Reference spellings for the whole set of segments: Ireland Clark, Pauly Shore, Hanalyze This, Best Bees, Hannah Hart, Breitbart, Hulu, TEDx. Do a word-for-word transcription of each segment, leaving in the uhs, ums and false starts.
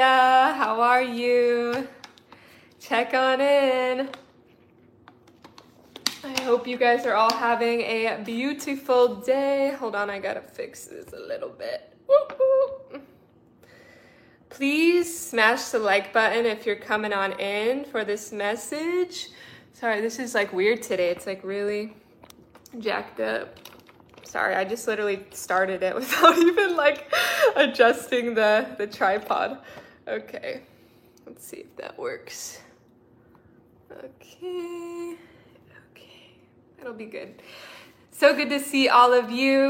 How are you? Check on in. I hope you guys are all having a beautiful day. Hold on, I gotta fix this a little bit. Woo-hoo. Please smash the like button if you're coming on in for this message. Sorry, this is like weird today. It's like really jacked up. Sorry, I just literally started it without even like adjusting the, the tripod. Okay, let's see if that works. Okay, okay, that'll be good. So good to see all of you.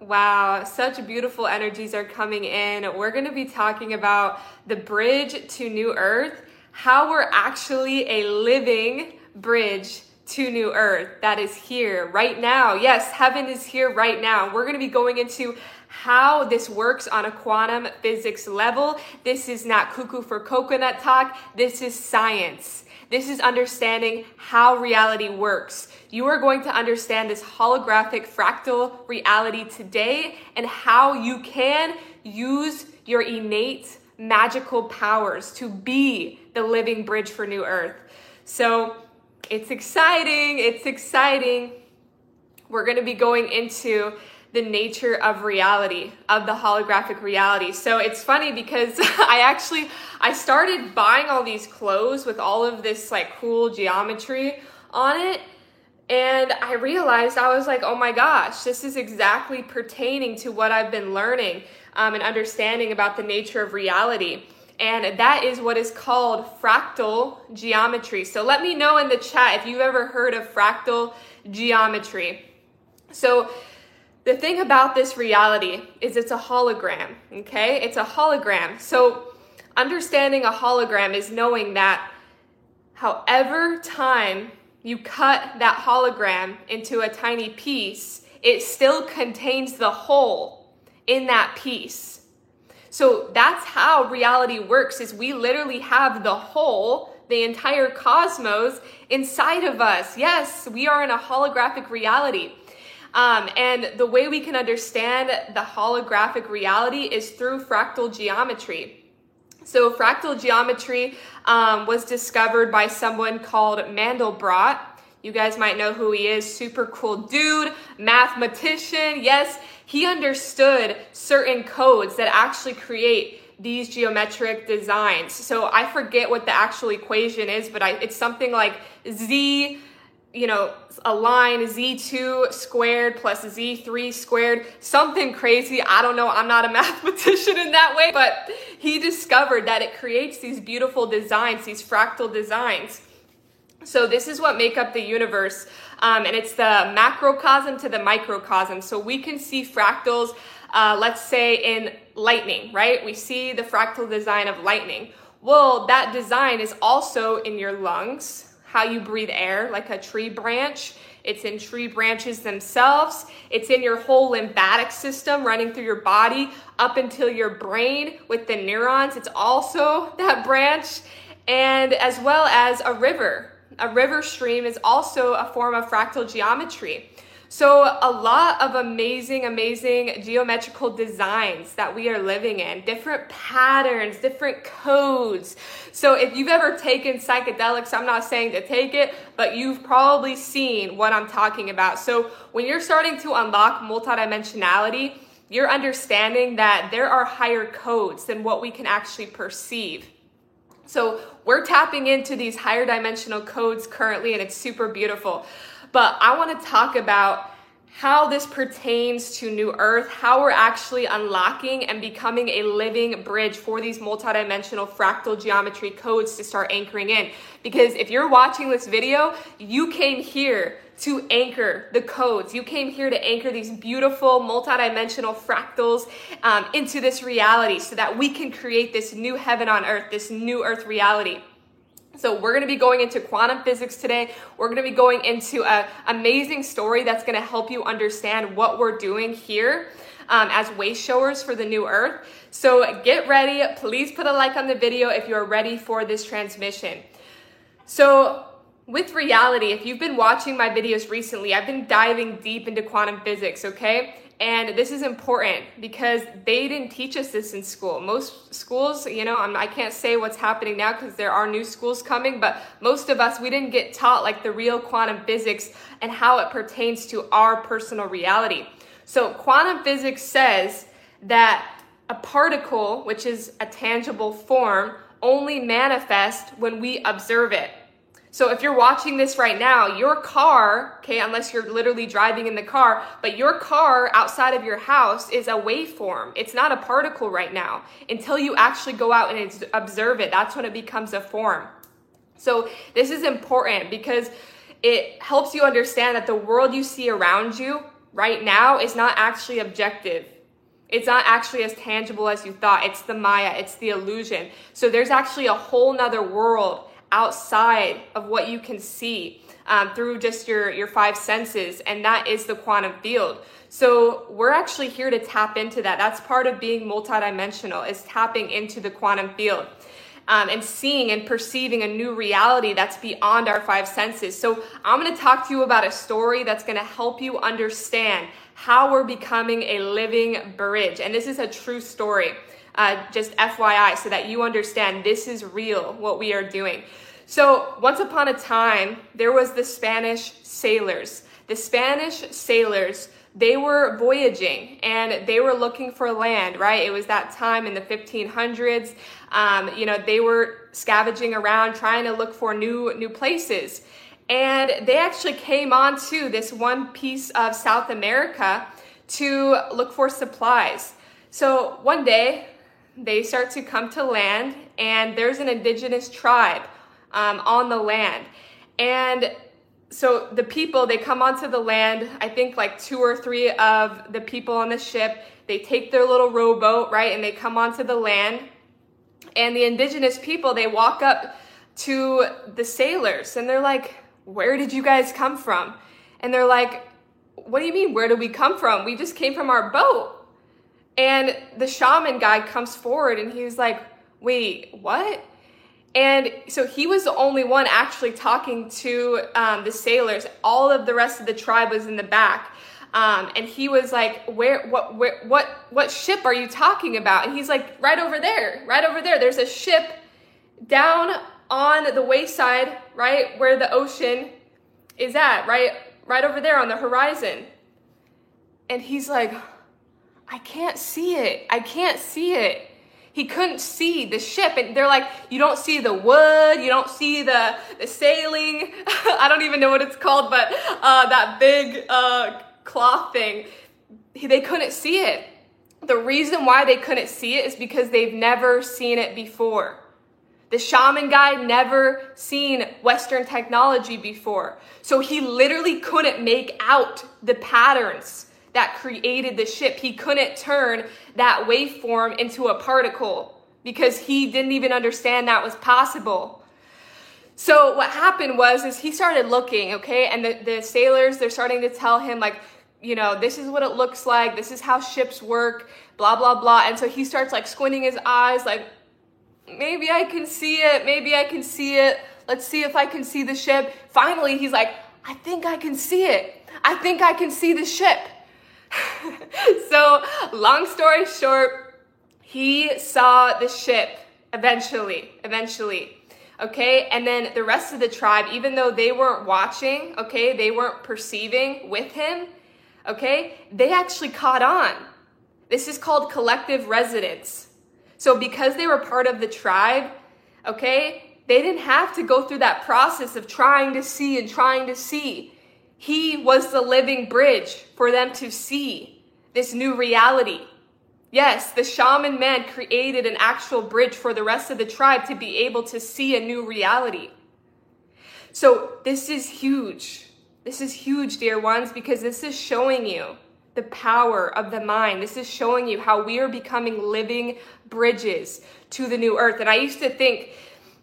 Wow, such beautiful energies are coming in. We're going to be talking about the bridge to New Earth, how we're actually a living bridge to New Earth that is here right now. Yes, heaven is here right now. We're going to be going into how this works on a quantum physics level. This is not cuckoo for coconut talk. This is science. This is understanding how reality works. You are going to understand this holographic fractal reality today and how you can use your innate magical powers to be the living bridge for New Earth. So it's exciting. It's exciting. We're going to be going into the nature of reality, of the holographic reality. So it's funny because I actually, I started buying all these clothes with all of this like cool geometry on it. And I realized, I was like, oh my gosh, this is exactly pertaining to what I've been learning um, and understanding about the nature of reality. And that is what is called fractal geometry. So let me know in the chat if you've ever heard of fractal geometry. So the thing about this reality is it's a hologram, okay? It's a hologram. So understanding a hologram is knowing that however time you cut that hologram into a tiny piece, it still contains the whole in that piece. So that's how reality works, is we literally have the whole, the entire cosmos inside of us. Yes, we are in a holographic reality. Um, and the way we can understand the holographic reality is through fractal geometry. So fractal geometry um, was discovered by someone called Mandelbrot. You guys might know who he is. Super cool dude, mathematician. Yes, he understood certain codes that actually create these geometric designs. So I forget what the actual equation is, but I, it's something like z, you know, a line, z two squared plus z three squared, something crazy. I don't know. I'm not a mathematician in that way, but he discovered that it creates these beautiful designs, these fractal designs. So this is what make up the universe, um, and it's the macrocosm to the microcosm. So we can see fractals, uh, let's say in lightning, right? We see the fractal design of lightning. Well, that design is also in your lungs, how you breathe air, like a tree branch. It's in tree branches themselves. It's in your whole lymphatic system running through your body up until your brain with the neurons. It's also that branch, and as well as a river. A river stream is also a form of fractal geometry. So a lot of amazing, amazing geometrical designs that we are living in, different patterns, different codes. So if you've ever taken psychedelics, I'm not saying to take it, but you've probably seen what I'm talking about. So when you're starting to unlock multidimensionality, you're understanding that there are higher codes than what we can actually perceive. So we're tapping into these higher dimensional codes currently, and it's super beautiful. But I want to talk about how this pertains to New Earth, how we're actually unlocking and becoming a living bridge for these multidimensional fractal geometry codes to start anchoring in. Because if you're watching this video, you came here to anchor the codes. You came here to anchor these beautiful multidimensional fractals um, into this reality so that we can create this new heaven on earth, this new earth reality. So we're going to be going into quantum physics today. We're going to be going into an amazing story that's going to help you understand what we're doing here um, as way showers for the new earth. So get ready. Please put a like on the video if you're ready for this transmission. So with reality, if you've been watching my videos recently, I've been diving deep into quantum physics, okay? And this is important because they didn't teach us this in school. Most schools, you know, I'm, I can't say what's happening now because there are new schools coming, but most of us, we didn't get taught like the real quantum physics and how it pertains to our personal reality. So quantum physics says that a particle, which is a tangible form, only manifests when we observe it. So if you're watching this right now, your car, okay, unless you're literally driving in the car, but your car outside of your house is a waveform. It's not a particle right now. Until you actually go out and observe it, that's when it becomes a form. So this is important because it helps you understand that the world you see around you right now is not actually objective. It's not actually as tangible as you thought. It's the Maya, it's the illusion. So there's actually a whole nother world outside of what you can see um, through just your, your five senses, and that is the quantum field. So we're actually here to tap into that. That's part of being multidimensional, is tapping into the quantum field um, and seeing and perceiving a new reality that's beyond our five senses. So I'm going to talk to you about a story that's going to help you understand how we're becoming a living bridge. And this is a true story. Uh, just F Y I, so that you understand this is real, what we are doing. So once upon a time, there was the Spanish sailors. The Spanish sailors, they were voyaging and they were looking for land, right? It was that time in the fifteen hundreds. Um, you know, they were scavenging around trying to look for new, new places. And they actually came onto this one piece of South America to look for supplies. So one day, they start to come to land, and there's an indigenous tribe um, on the land. And so the people, they come onto the land, I think like two or three of the people on the ship, they take their little rowboat, right, and they come onto the land. And the indigenous people, they walk up to the sailors, and they're like, "Where did you guys come from?" And they're like, "What do you mean, where did we come from? We just came from our boat." And the shaman guy comes forward and he was like, "Wait, what?" And so he was the only one actually talking to um, the sailors. All of the rest of the tribe was in the back. Um, and he was like, "Where, what, where, what, what ship are you talking about?" And he's like, "Right over there, right over there. There's a ship down on the wayside, right? Where the ocean is at, right? Right over there on the horizon." And he's like, "I can't see it. I can't see it." He couldn't see the ship. And they're like, "You don't see the wood. You don't see the, the sailing." I don't even know what it's called, but uh, that big uh, cloth thing. They couldn't see it. The reason why they couldn't see it is because they've never seen it before. The shaman guy never seen Western technology before. So he literally couldn't make out the patterns that created the ship. He couldn't turn that waveform into a particle because he didn't even understand that was possible. So what happened was, is he started looking, okay? And the, the sailors, they're starting to tell him like, you know, "This is what it looks like. This is how ships work, blah, blah, blah." And so he starts like squinting his eyes, like, "Maybe I can see it. Maybe I can see it. Let's see if I can see the ship." Finally, he's like, "I think I can see it. I think I can see the ship." So, long story short, he saw the ship eventually, eventually, okay? And then the rest of the tribe, even though they weren't watching, okay, they weren't perceiving with him, okay, they actually caught on. This is called collective resonance. So because they were part of the tribe, okay, they didn't have to go through that process of trying to see and trying to see. He was the living bridge for them to see this new reality. Yes, the shaman man created an actual bridge for the rest of the tribe to be able to see a new reality. So this is huge. This is huge, dear ones, because this is showing you the power of the mind. This is showing you how we are becoming living bridges to the new earth. And I used to think,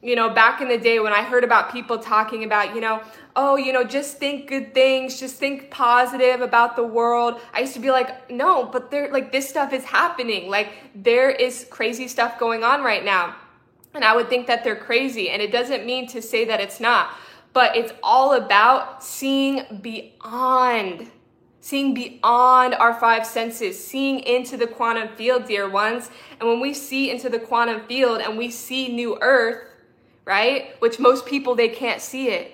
you know, back in the day when I heard about people talking about, you know, "Oh, you know, just think good things, just think positive about the world." I used to be like, "No, but there, like, this stuff is happening. Like, there is crazy stuff going on right now." And I would think that they're crazy. And it doesn't mean to say that it's not, but it's all about seeing beyond, seeing beyond our five senses, seeing into the quantum field, dear ones. And when we see into the quantum field and we see new earth, right? Which most people, they can't see it.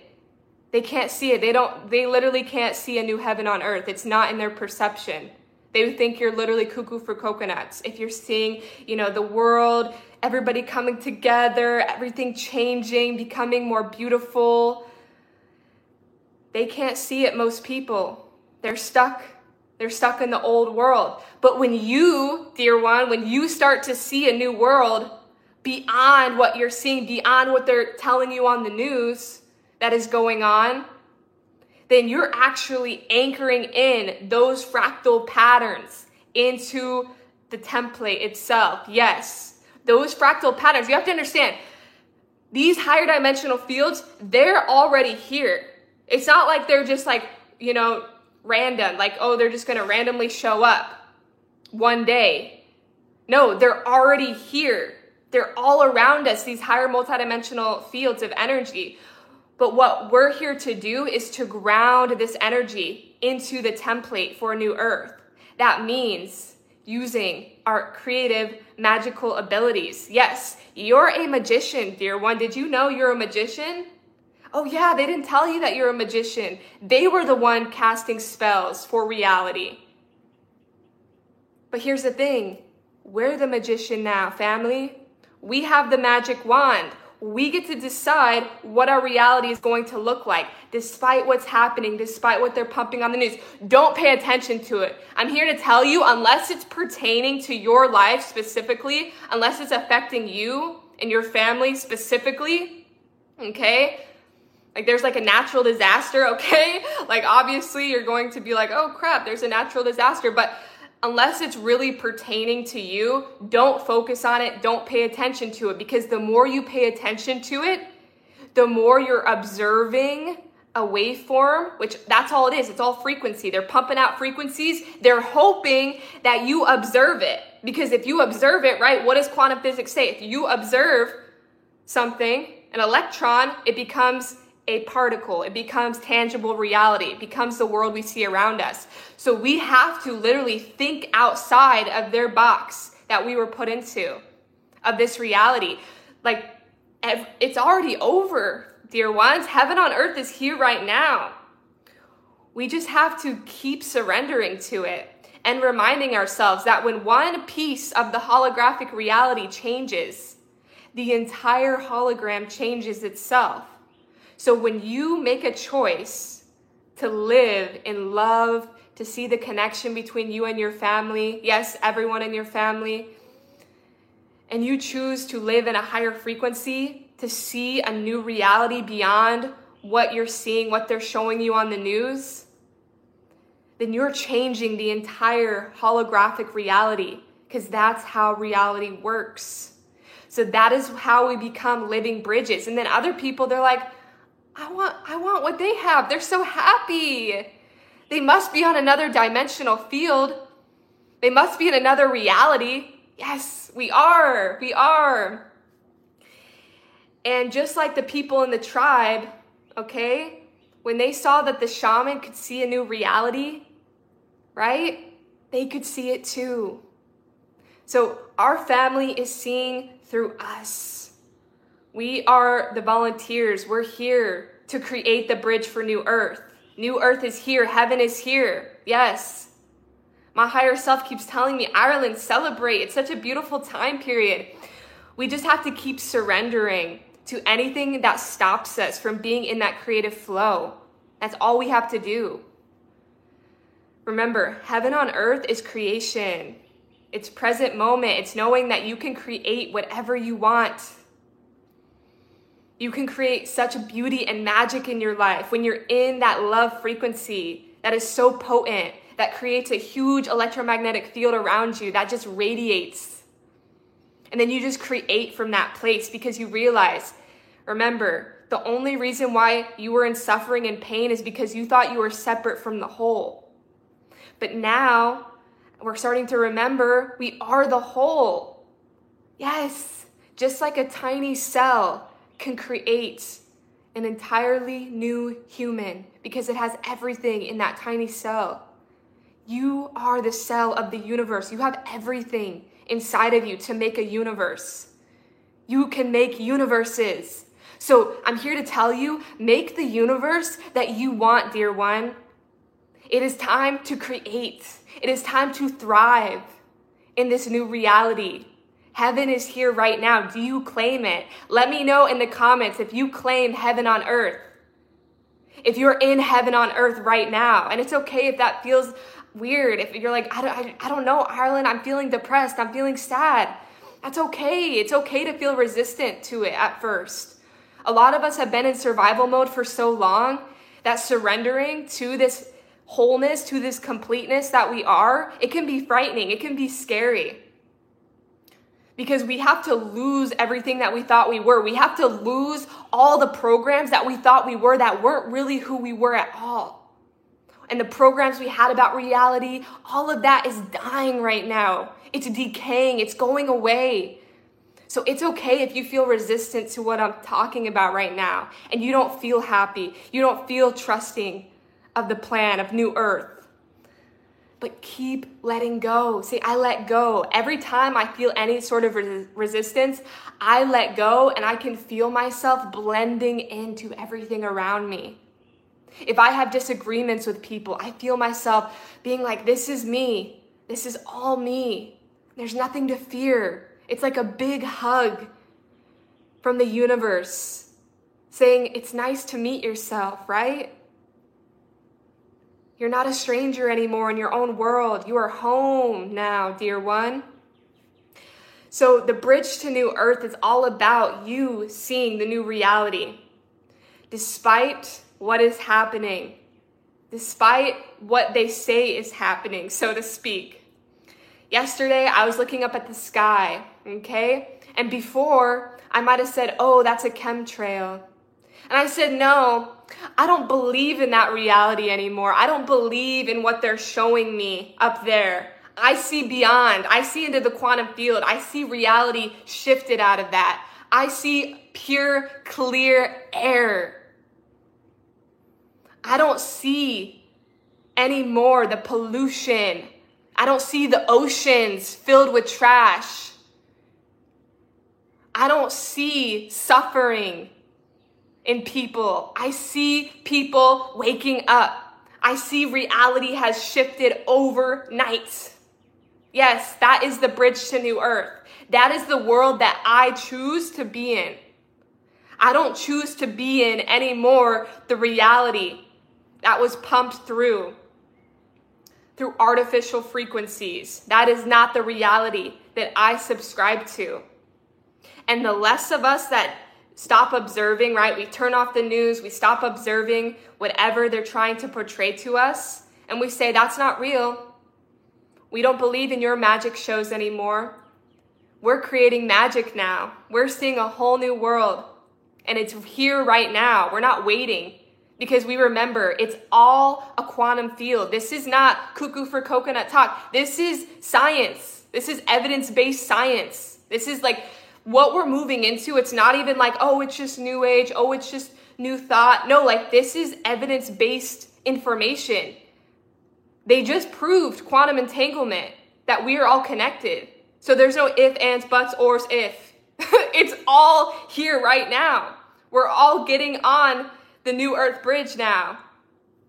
They can't see it. They don't, they literally can't see a new heaven on earth. It's not in their perception. They would think you're literally cuckoo for coconuts. If you're seeing, you know, the world, everybody coming together, everything changing, becoming more beautiful. They can't see it, most people. They're stuck. They're stuck in the old world. But when you, dear one, when you start to see a new world beyond what you're seeing, beyond what they're telling you on the news that is going on, then you're actually anchoring in those fractal patterns into the template itself. Yes, those fractal patterns. You have to understand, these higher dimensional fields, they're already here. It's not like they're just like, you know, random, like, oh, they're just gonna randomly show up one day. No, they're already here. They're all around us, these higher multidimensional fields of energy. But what we're here to do is to ground this energy into the template for a new earth. That means using our creative, magical abilities. Yes, you're a magician, dear one. Did you know you're a magician? Oh yeah, they didn't tell you that you're a magician. They were the one casting spells for reality. But here's the thing. We're the magician now, family. We have the magic wand. We get to decide what our reality is going to look like, despite what's happening, despite what they're pumping on the news. Don't pay attention to it. I'm here to tell you, unless it's pertaining to your life specifically, unless it's affecting you and your family specifically, okay? Like there's like a natural disaster, okay? Like obviously you're going to be like, oh crap, there's a natural disaster, but unless it's really pertaining to you, don't focus on it, don't pay attention to it, because the more you pay attention to it, the more you're observing a waveform, which that's all it is, it's all frequency. They're pumping out frequencies, they're hoping that you observe it, because if you observe it, right, what does quantum physics say? If you observe something, an electron, it becomes a particle, it becomes tangible reality, it becomes the world we see around us. So we have to literally think outside of their box that we were put into, of this reality. Like, it's already over, dear ones. Heaven on earth is here right now. We just have to keep surrendering to it and reminding ourselves that when one piece of the holographic reality changes, the entire hologram changes itself. So when you make a choice to live in love, to see the connection between you and your family, yes, everyone in your family, and you choose to live in a higher frequency, to see a new reality beyond what you're seeing, what they're showing you on the news, then you're changing the entire holographic reality, because that's how reality works. So that is how we become living bridges. And then other people, they're like, I want I want what they have. They're so happy. They must be on another dimensional field. They must be in another reality. Yes, we are. We are. And just like the people in the tribe, okay, when they saw that the shaman could see a new reality, right, they could see it too. So our family is seeing through us. We are the volunteers. We're here to create the bridge for new earth. New earth is here. Heaven is here. Yes. My higher self keeps telling me, Ireland, celebrate. It's such a beautiful time period. We just have to keep surrendering to anything that stops us from being in that creative flow. That's all we have to do. Remember, heaven on earth is creation. It's present moment. It's knowing that you can create whatever you want. You can create such beauty and magic in your life when you're in that love frequency that is so potent, that creates a huge electromagnetic field around you that just radiates. And then you just create from that place, because you realize, remember, the only reason why you were in suffering and pain is because you thought you were separate from the whole. But now we're starting to remember we are the whole. Yes, just like a tiny cell can create an entirely new human, because it has everything in that tiny cell. You are the cell of the universe. You have everything inside of you to make a universe. You can make universes. So I'm here to tell you, make the universe that you want, dear one. It is time to create. It is time to thrive in this new reality. Heaven is here right now. Do you claim it? Let me know in the comments if you claim heaven on earth. If you're in heaven on earth right now, and it's okay if that feels weird. If you're like, I don't, I, I don't know, Ireland, I'm feeling depressed. I'm feeling sad. That's okay. It's okay to feel resistant to it at first. A lot of us have been in survival mode for so long that surrendering to this wholeness, to this completeness that we are, it can be frightening. It can be scary. Because we have to lose everything that we thought we were. We have to lose all the programs that we thought we were that weren't really who we were at all. And the programs we had about reality, all of that is dying right now. It's decaying. It's going away. So it's okay if you feel resistant to what I'm talking about right now. And you don't feel happy. You don't feel trusting of the plan of New Earth. But keep letting go. See, I let go. Every time I feel any sort of res- resistance, I let go and I can feel myself blending into everything around me. If I have disagreements with people, I feel myself being like, this is me. This is all me. There's nothing to fear. It's like a big hug from the universe saying, it's nice to meet yourself, right? You're not a stranger anymore in your own world. You are home now, dear one. So the bridge to New Earth is all about you seeing the new reality. Despite what is happening, despite what they say is happening, so to speak. Yesterday, I was looking up at the sky, okay? And before, I might have said, oh, that's a chemtrail. And I said, no, I don't believe in that reality anymore. I don't believe in what they're showing me up there. I see beyond. I see into the quantum field. I see reality shifted out of that. I see pure, clear air. I don't see anymore the pollution. I don't see the oceans filled with trash. I don't see suffering in people. I see people waking up. I see reality has shifted overnight. Yes, that is the bridge to New Earth. That is the world that I choose to be in. I don't choose to be in anymore the reality that was pumped through, through artificial frequencies. That is not the reality that I subscribe to. And the less of us that stop observing, right? We turn off the news. We stop observing whatever they're trying to portray to us. And we say, that's not real. We don't believe in your magic shows anymore. We're creating magic now. We're seeing a whole new world. And it's here right now. We're not waiting. Because we remember, it's all a quantum field. This is not cuckoo for coconut talk. This is science. This is evidence-based science. This is like what we're moving into. It's not even like, oh, it's just new age. Oh, it's just new thought. No, like this is evidence-based information. They just proved quantum entanglement, that we are all connected. So there's no if, ands, buts, ors, if. It's all here right now. We're all getting on the New Earth Bridge now.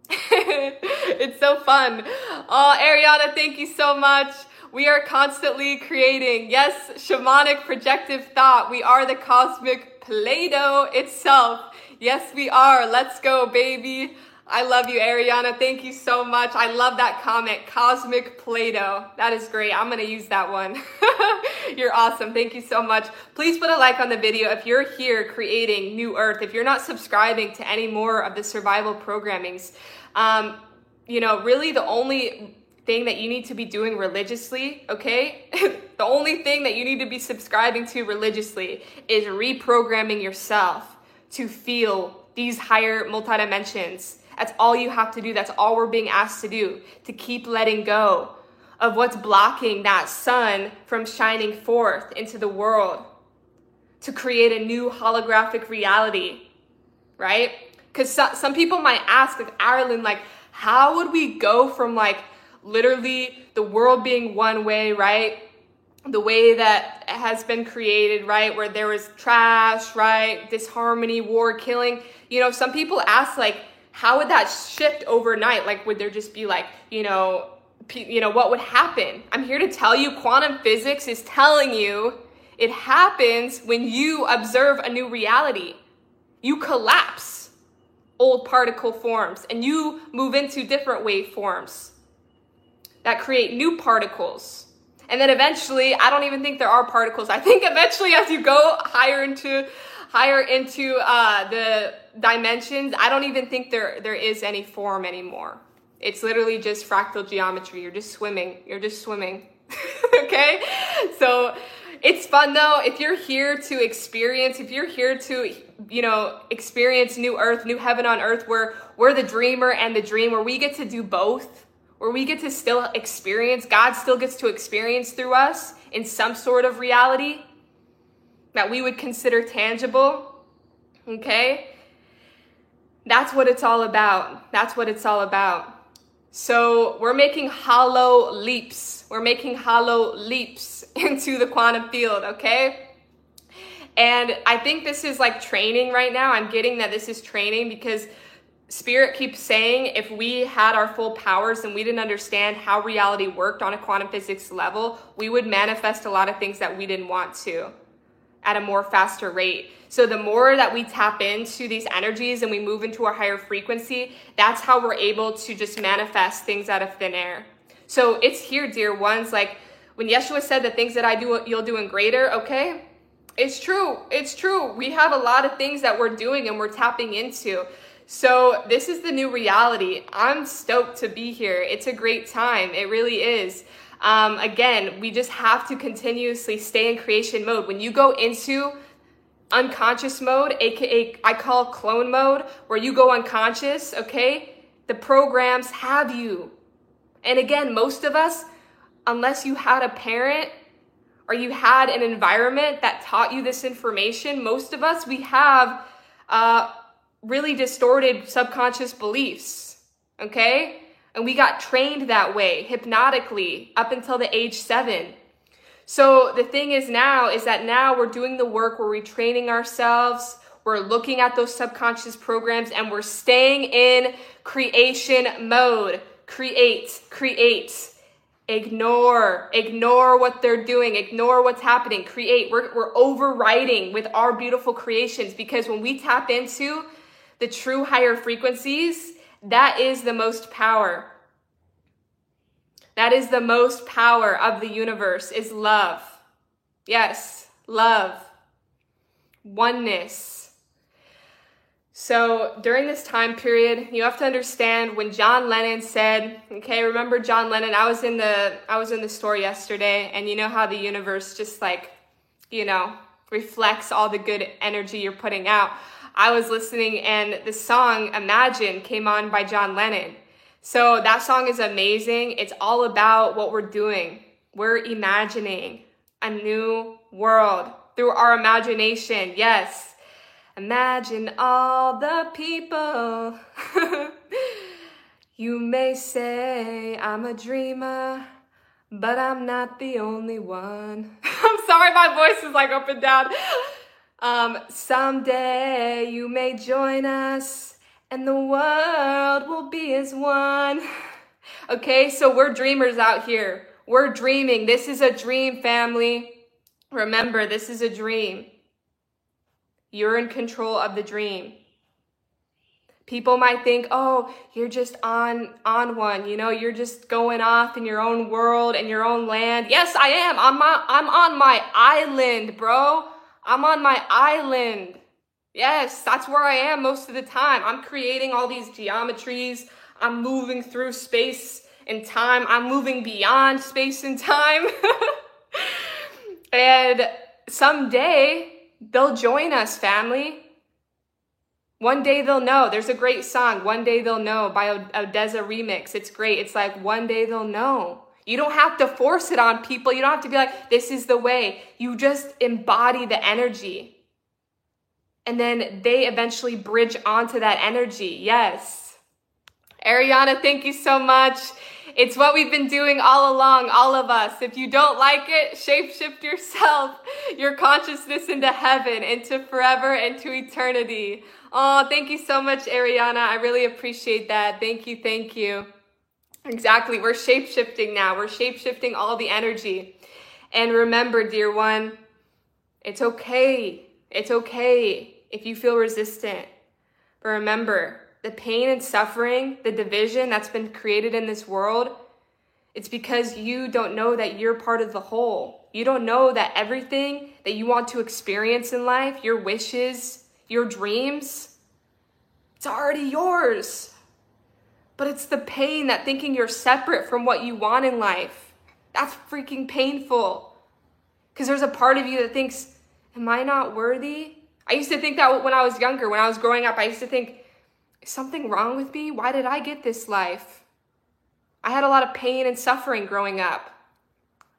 It's so fun. Oh, Ariana, thank you so much. We are constantly creating, yes, shamanic projective thought. We are the cosmic Play-Doh itself. Yes, we are. Let's go, baby. I love you, Ariana. Thank you so much. I love that comment, cosmic Play-Doh. That is great. I'm going to use that one. You're awesome. Thank you so much. Please put a like on the video if you're here creating New Earth, if you're not subscribing to any more of the survival programmings. Um, you know, really the only thing that you need to be doing religiously, okay? The only thing that you need to be subscribing to religiously is reprogramming yourself to feel these higher multidimensions. That's all you have to do. That's all we're being asked to do, to keep letting go of what's blocking that sun from shining forth into the world, to create a new holographic reality, right? Because so- some people might ask, like, Ireland, like, how would we go from, like, literally the world being one way, right? The way that has been created, right? Where there was trash, right? Disharmony, war, killing. You know, some people ask, like, how would that shift overnight? Like, would there just be like, you know, you know, what would happen? I'm here to tell you, quantum physics is telling you it happens when you observe a new reality. You collapse old particle forms and you move into different waveforms that create new particles. And then eventually, I don't even think there are particles. I think eventually as you go higher into higher into uh, the dimensions, I don't even think there there is any form anymore. It's literally just fractal geometry. You're just swimming. You're just swimming. Okay? So it's fun though. If you're here to experience, if you're here to, you know, experience new earth, new heaven on earth, where we're the dreamer and the dream, where we get to do both, where we get to still experience, God still gets to experience through us in some sort of reality that we would consider tangible. Okay? That's what it's all about. That's what it's all about. So we're making hollow leaps. We're making hollow leaps into the quantum field, okay? And I think this is like training right now. I'm getting that this is training because Spirit keeps saying if we had our full powers and we didn't understand how reality worked on a quantum physics level, we would manifest a lot of things that we didn't want to at a more faster rate. So the more that we tap into these energies and we move into a higher frequency, that's how we're able to just manifest things out of thin air. So it's here, dear ones. Like when Yeshua said the things that I do, you'll do in greater, okay? It's true. It's true. We have a lot of things that we're doing and we're tapping into. So this is the new reality. I'm stoked to be here. It's a great time. It really is. Um, again, we just have to continuously stay in creation mode. When you go into unconscious mode, aka I call clone mode, where you go unconscious, okay, the programs have you. And again, most of us, unless you had a parent or you had an environment that taught you this information, most of us, we have uh, really distorted subconscious beliefs, okay? And we got trained that way, hypnotically, up until the age seven. So the thing is now, is that now we're doing the work, we're retraining ourselves, we're looking at those subconscious programs, and we're staying in creation mode. Create, create, ignore, ignore what they're doing, ignore what's happening, create. We're, we're overriding with our beautiful creations, because when we tap into the true higher frequencies, that is the most power. That is the most power of the universe, is love. Yes, love. Oneness. So during this time period, you have to understand when John Lennon said, okay, remember John Lennon, I was in the I was in the store yesterday, and you know how the universe just like, you know, reflects all the good energy you're putting out. I was listening and the song Imagine came on by John Lennon. So that song is amazing. It's all about what we're doing. We're imagining a new world through our imagination. Yes. Imagine all the people. You may say I'm a dreamer, but I'm not the only one. I'm sorry, my voice is like up and down. Um, someday you may join us and the world will be as one. Okay, so we're dreamers out here. We're dreaming. This is a dream, family. Remember, this is a dream. You're in control of the dream. People might think, oh, you're just on, on one. You know, you're just going off in your own world and your own land. Yes, I am. I'm on, I'm on my island, bro. I'm on my island. Yes, that's where I am most of the time. I'm creating all these geometries. I'm moving through space and time. I'm moving beyond space and time. And someday they'll join us, family. One day they'll know. There's a great song, One Day They'll Know by Odessa Remix. It's great. It's like, one day they'll know. You don't have to force it on people. You don't have to be like, this is the way. You just embody the energy. And then they eventually bridge onto that energy. Yes. Ariana, thank you so much. It's what we've been doing all along, all of us. If you don't like it, shapeshift yourself, your consciousness into heaven, into forever, into eternity. Oh, thank you so much, Ariana. I really appreciate that. Thank you, thank you. Exactly. We're shapeshifting now. We're shapeshifting all the energy. And remember, dear one, it's okay. It's okay if you feel resistant. But remember, the pain and suffering, the division that's been created in this world, it's because you don't know that you're part of the whole. You don't know that everything that you want to experience in life, your wishes, your dreams, it's already yours. But it's the pain that thinking you're separate from what you want in life. That's freaking painful. Because there's a part of you that thinks, am I not worthy? I used to think that when I was younger, when I was growing up, I used to think, is something wrong with me? Why did I get this life? I had a lot of pain and suffering growing up.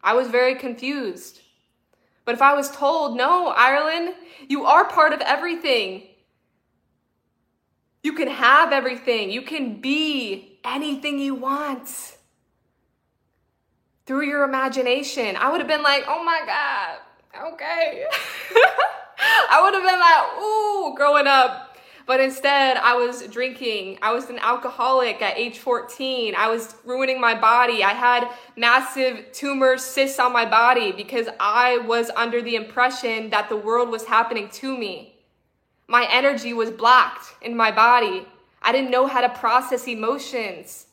I was very confused. But if I was told, no, Ireland, you are part of everything. You can have everything. You can be anything you want through your imagination. I would have been like, oh my God, okay. I would have been like, ooh, growing up. But instead, I was drinking. I was an alcoholic at age fourteen. I was ruining my body. I had massive tumor cysts on my body because I was under the impression that the world was happening to me. My energy was blocked in my body. I didn't know how to process emotions.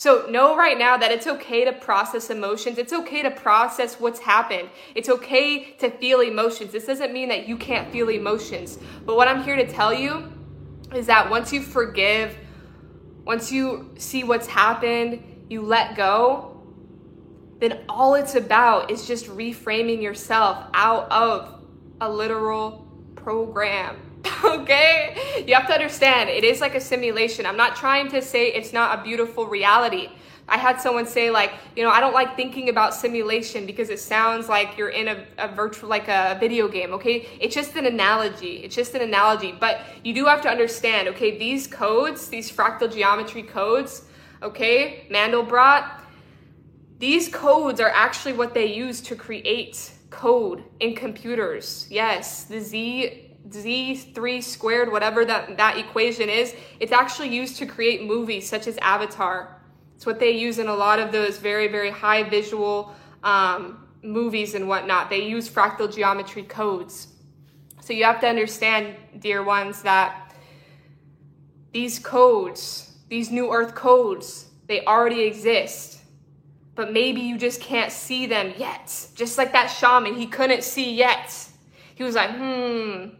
So know right now that it's okay to process emotions. It's okay to process what's happened. It's okay to feel emotions. This doesn't mean that you can't feel emotions. But what I'm here to tell you is that once you forgive, once you see what's happened, you let go, then all it's about is just reframing yourself out of a literal program. Okay? You have to understand, it is like a simulation. I'm not trying to say it's not a beautiful reality. I had someone say, like, you know, I don't like thinking about simulation because it sounds like you're in a, a virtual, like a video game, okay? It's just an analogy. It's just an analogy. But you do have to understand, okay, these codes, these fractal geometry codes, okay, Mandelbrot, these codes are actually what they use to create code in computers. Yes, the Z... Z three squared, whatever that, that equation is, it's actually used to create movies such as Avatar. It's what they use in a lot of those very, very high visual um, movies and whatnot. They use fractal geometry codes. So you have to understand, dear ones, that these codes, these new earth codes, they already exist. But maybe you just can't see them yet. Just like that shaman, he couldn't see yet. He was like, hmm...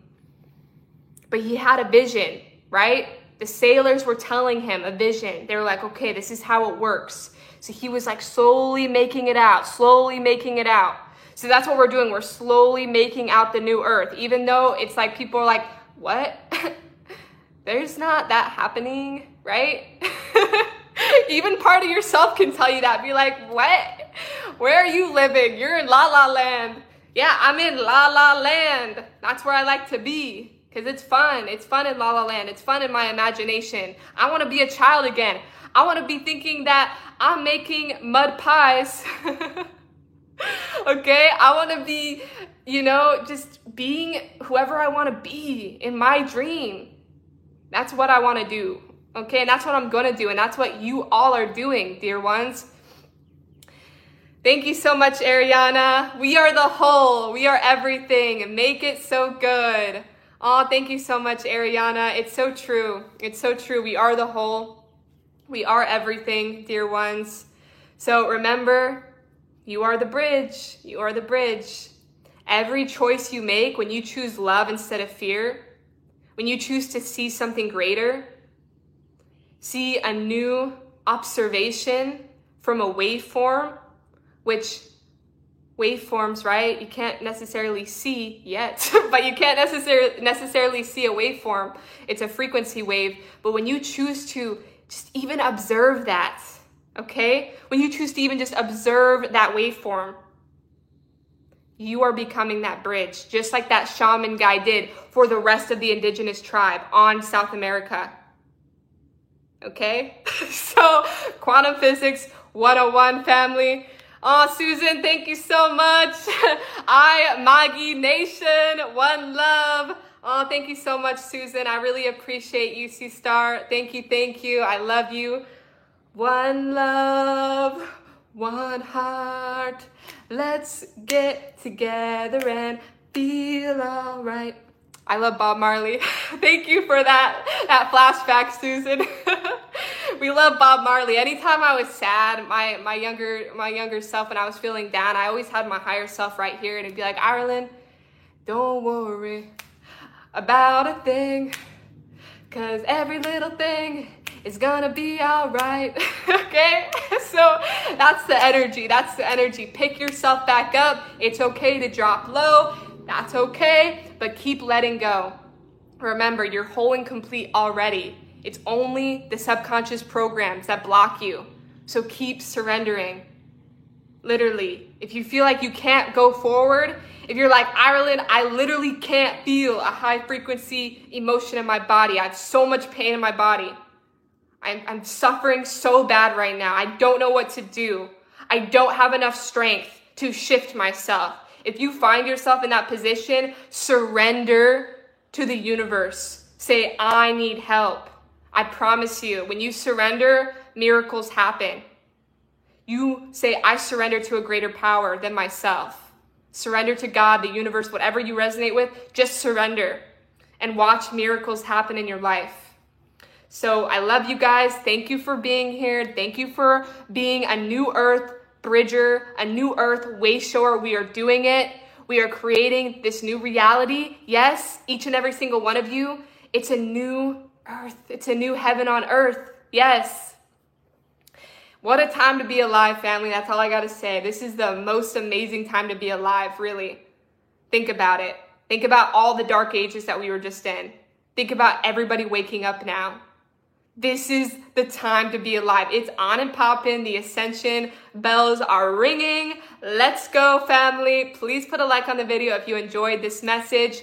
But he had a vision, right? The sailors were telling him a vision. They were like, okay, this is how it works. So he was like slowly making it out, slowly making it out. So that's what we're doing. We're slowly making out the new earth, even though it's like people are like, what? There's not that happening, right? Even part of yourself can tell you that. Be like, what? Where are you living? You're in la la land. Yeah, I'm in la la land. That's where I like to be. Because it's fun. It's fun in La La Land. It's fun in my imagination. I want to be a child again. I want to be thinking that I'm making mud pies. Okay? I want to be, you know, just being whoever I want to be in my dream. That's what I want to do. Okay? And that's what I'm going to do. And that's what you all are doing, dear ones. Thank you so much, Ariana. We are the whole. We are everything. Make it so good. Oh, thank you so much, Ariana. It's so true. It's so true. We are the whole. We are everything, dear ones. So remember, you are the bridge. You are the bridge. Every choice you make, when you choose love instead of fear, when you choose to see something greater, see a new observation from a waveform, which waveforms, right? You can't necessarily see yet, but you can't necessarily necessarily see a waveform. It's a frequency wave. But when you choose to just even observe that, okay? When you choose to even just observe that waveform, you are becoming that bridge, just like that shaman guy did for the rest of the indigenous tribe on South America. Okay, so quantum physics one oh one family. Oh, Susan, thank you so much. I, Maggie Nation, one love. Oh, thank you so much, Susan. I really appreciate you, C Star. Thank you, thank you. I love you. One love, one heart. Let's get together and feel all right. I love Bob Marley. Thank you for that, that flashback, Susan. We love Bob Marley. Anytime I was sad, my, my younger my younger self, when I was feeling down, I always had my higher self right here, and it'd be like, Ireland, don't worry about a thing, cause every little thing is gonna be all right. Okay, so that's the energy, that's the energy. Pick yourself back up. It's okay to drop low. That's okay, but keep letting go. Remember, you're whole and complete already. It's only the subconscious programs that block you. So keep surrendering. Literally, if you feel like you can't go forward, if you're like, Ireland, I literally can't feel a high frequency emotion in my body. I have so much pain in my body. I'm, I'm suffering so bad right now. I don't know what to do. I don't have enough strength to shift myself. If you find yourself in that position, surrender to the universe. Say, I need help. I promise you, when you surrender, miracles happen. You say, I surrender to a greater power than myself. Surrender to God, the universe, whatever you resonate with, just surrender and watch miracles happen in your life. So I love you guys. Thank you for being here. Thank you for being a new earth bridger, a new earth way shower. We are doing it. We are creating this new reality. Yes, each and every single one of you. It's a new earth. It's a new heaven on earth. Yes. What a time to be alive, family. That's all I got to say. This is the most amazing time to be alive, really. Think about it. Think about all the dark ages that we were just in. Think about everybody waking up now. This is the time to be alive. It's on and popping. The ascension bells are ringing. Let's go, family. Please put a like on the video if you enjoyed this message.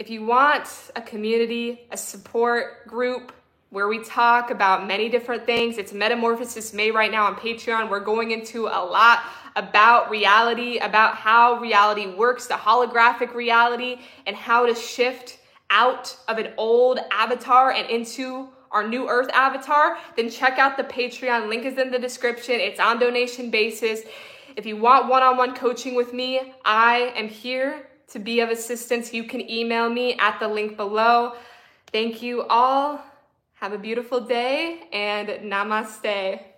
If you want a community, a support group where we talk about many different things, it's Metamorphosis May right now on Patreon. We're going into a lot about reality, about how reality works, the holographic reality, and how to shift out of an old avatar and into our new earth avatar. Then check out the Patreon. Link is in the description. It's on donation basis. If you want one-on-one coaching with me, I am here to be of assistance. You can email me at the link below. Thank you all. Have a beautiful day and namaste.